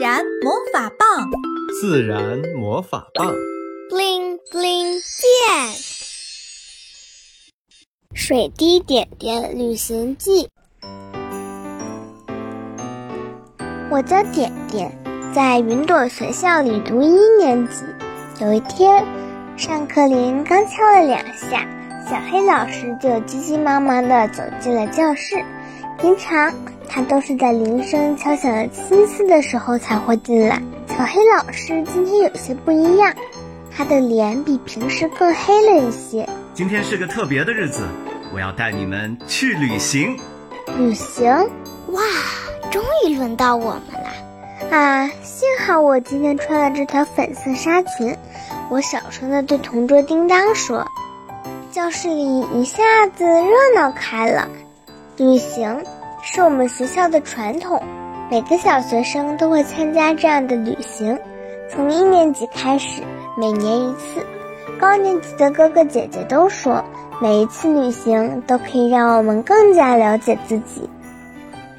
自然魔法棒 bling bling 变。水滴点点旅行记。我叫点点，在云朵学校里读1年级。有一天，上课铃刚敲了2下，小黑老师就急急忙忙地走进了教室。平常他都是在铃声敲响了7次的时候才会进来。小黑老师今天有些不一样，他的脸比平时更黑了一些。今天是个特别的日子，我要带你们去旅行。旅行？哇，终于轮到我们了啊！幸好我今天穿了这条粉色纱裙。我小声地对同桌叮当说。教室里一下子热闹开了。旅行是我们学校的传统，每个小学生都会参加这样的旅行，从1年级开始，每年1次。高年级的哥哥姐姐都说，每一次旅行都可以让我们更加了解自己。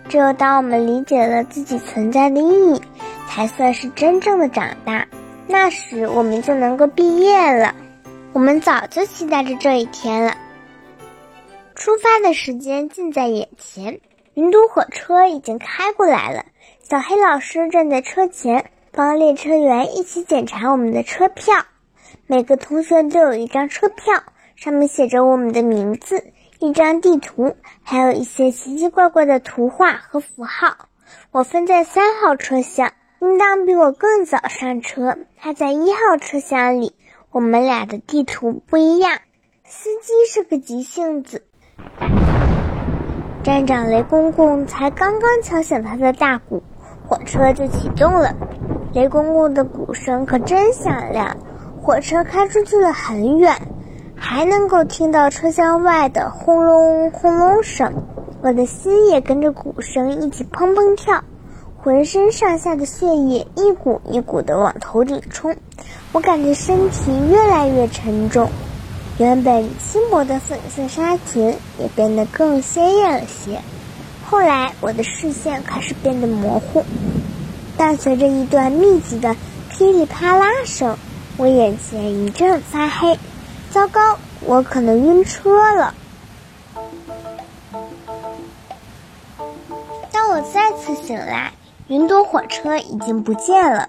只有当我们理解了自己存在的意义，才算是真正的长大。那时我们就能够毕业了，我们早就期待着这一天了。出发的时间近在眼前，云都火车已经开过来了。小黑老师站在车前，帮列车员一起检查我们的车票。每个同学都有一张车票，上面写着我们的名字，一张地图，还有一些奇奇怪怪的图画和符号。我分在3号车厢，应当比我更早上车，他在1号车厢里，我们俩的地图不一样。司机是个急性子，站长雷公公才刚刚敲响他的大鼓，火车就启动了。雷公公的鼓声可真响亮，火车开出去了很远，还能够听到车厢外的轰隆轰隆声。我的心也跟着鼓声一起砰砰跳，浑身上下的血液一股一股地往头顶冲，我感觉身体越来越沉重。原本轻薄的粉色纱裙也变得更鲜艳了些，后来我的视线开始变得模糊，伴随着一段密集的噼里啪啦声，我眼前一阵发黑。糟糕，我可能晕车了。当我再次醒来，云朵火车已经不见了，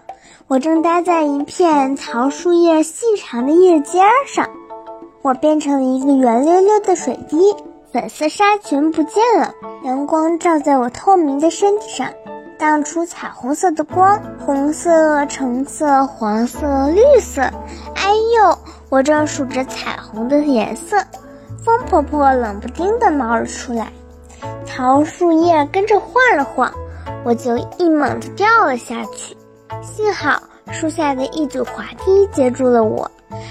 我正待在一片桃树叶细长的叶尖上。我变成了一个圆溜溜的水滴，粉色纱裙不见了，阳光照在我透明的身体上，荡出彩虹色的光，红色、橙色、黄色、绿色。哎呦，我正数着彩虹的颜色。风婆婆冷不丁地冒了出来，桃树叶跟着晃了晃，我就一猛地掉了下去。幸好树下的一组滑梯接住了我，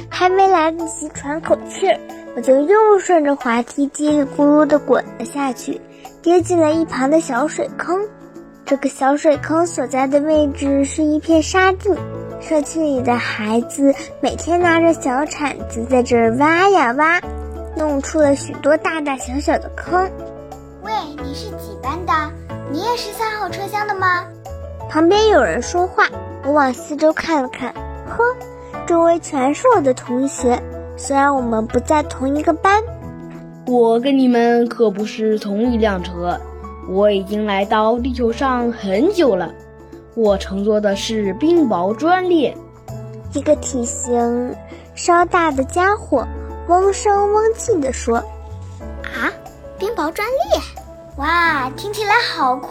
还没来得及喘口气，我就又顺着滑梯叽里咕噜地滚了下去，跌进了一旁的小水坑。这个小水坑所在的位置是一片沙地，社区里的孩子每天拿着小铲子在这儿挖呀挖，弄出了许多大大小小的坑。喂，你是几班的？你也是3号车厢的吗？旁边有人说话，我往四周看了看，呵，周围全是我的同学，虽然我们不在同一个班。我跟你们可不是同一辆车，我已经来到地球上很久了，我乘坐的是冰雹专列。一个体型稍大的家伙嗡声嗡气地说。啊，冰雹专列？哇，听起来好酷。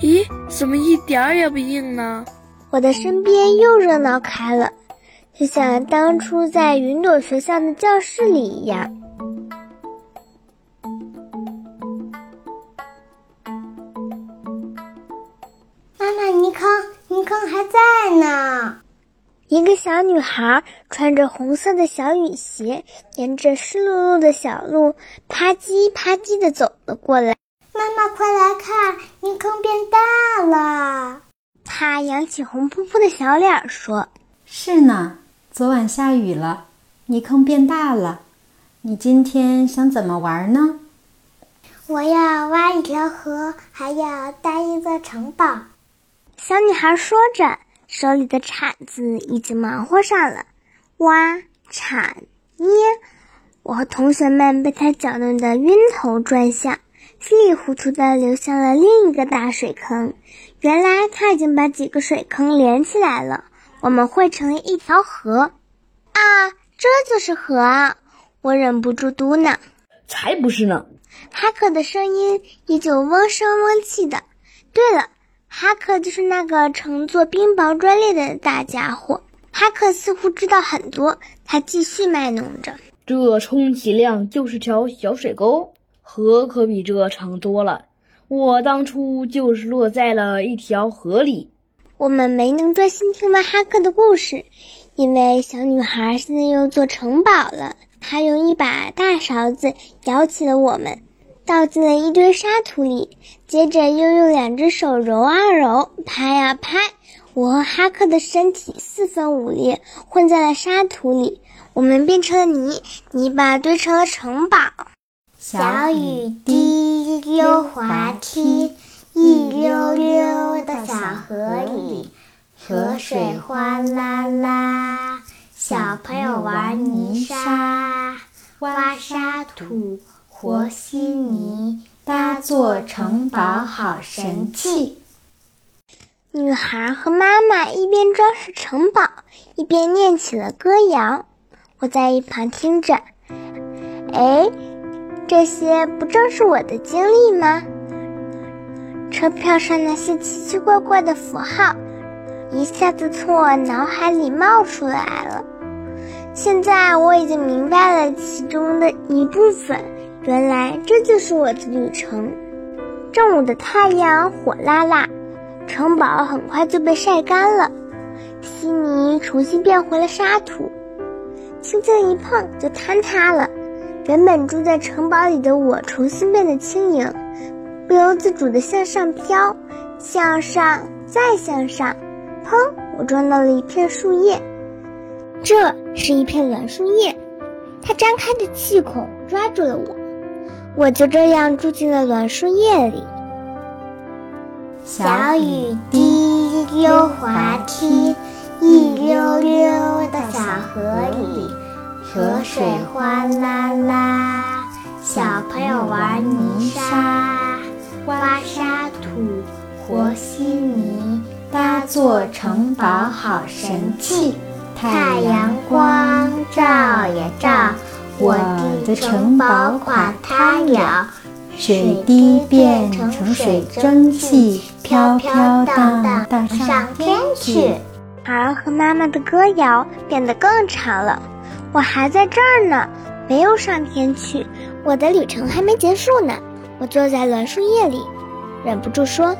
咦，怎么一点儿也不硬呢？我的身边又热闹开了，就像当初在云朵学校的教室里一样。妈妈，泥坑还在呢。一个小女孩穿着红色的小雨鞋，沿着湿漉漉的小路啪叽啪叽地走了过来。妈妈，快来看，泥坑变大了。她扬起红扑扑的小脸说。是呢，昨晚下雨了，泥坑变大了。你今天想怎么玩呢？我要挖一条河，还要搭一座城堡。小女孩说着，手里的铲子已经忙活上了，挖、铲、捏。我和同学们被她搅弄得晕头转向，稀里糊涂地流向了另一个大水坑。原来她已经把几个水坑连起来了，我们汇成了一条河。啊，这就是河啊！我忍不住嘟囔。才不是呢！哈克的声音依旧嗡声嗡气的。对了，哈克就是那个乘坐冰雹专列的大家伙。哈克似乎知道很多，他继续卖弄着。这充其量就是条小水沟，河可比这长多了。我当初就是落在了一条河里。我们没能专心听完哈克的故事，因为小女孩现在又做城堡了。她用一把大勺子舀起了我们，倒进了一堆沙土里，接着又用两只手揉啊揉，拍啊拍。我和哈克的身体四分五裂，混在了沙土里，我们变成了泥巴堆成了城堡。小雨滴溜滑梯，一溜溜的小河里，河水哗啦啦，小朋友玩泥沙，挖沙土，和稀泥，搭座城堡好神气。女孩和妈妈一边装饰城堡，一边念起了歌谣。我在一旁听着，哎，这些不正是我的经历吗？车票上那些奇奇怪怪的符号一下子从我脑海里冒出来了，现在我已经明白了其中的一部分，原来这就是我的旅程。正午的太阳火辣辣，城堡很快就被晒干了，稀泥重新变回了沙土，轻轻一碰就坍塌了。原本住在城堡里的我重新变得轻盈，不由自主地向上飘，向上再向上，砰！我撞到了一片树叶，这是一片栾树叶，它张开的气孔抓住了我，我就这样住进了栾树叶里。小雨滴溜滑梯，一溜溜的小河里，河水哗啦啦，小朋友玩泥沙，挖沙土，和稀泥，搭座城堡好神气。太阳光照呀照，我的城堡垮塌了，水滴变成水蒸气，飘飘荡荡上天去。儿和妈妈的歌谣变得更长了，我还在这儿呢，没有上天去，我的旅程还没结束呢。我坐在栾树叶里，忍不住说，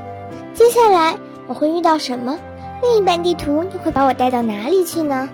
接下来我会遇到什么？另一半地图又会把我带到哪里去呢？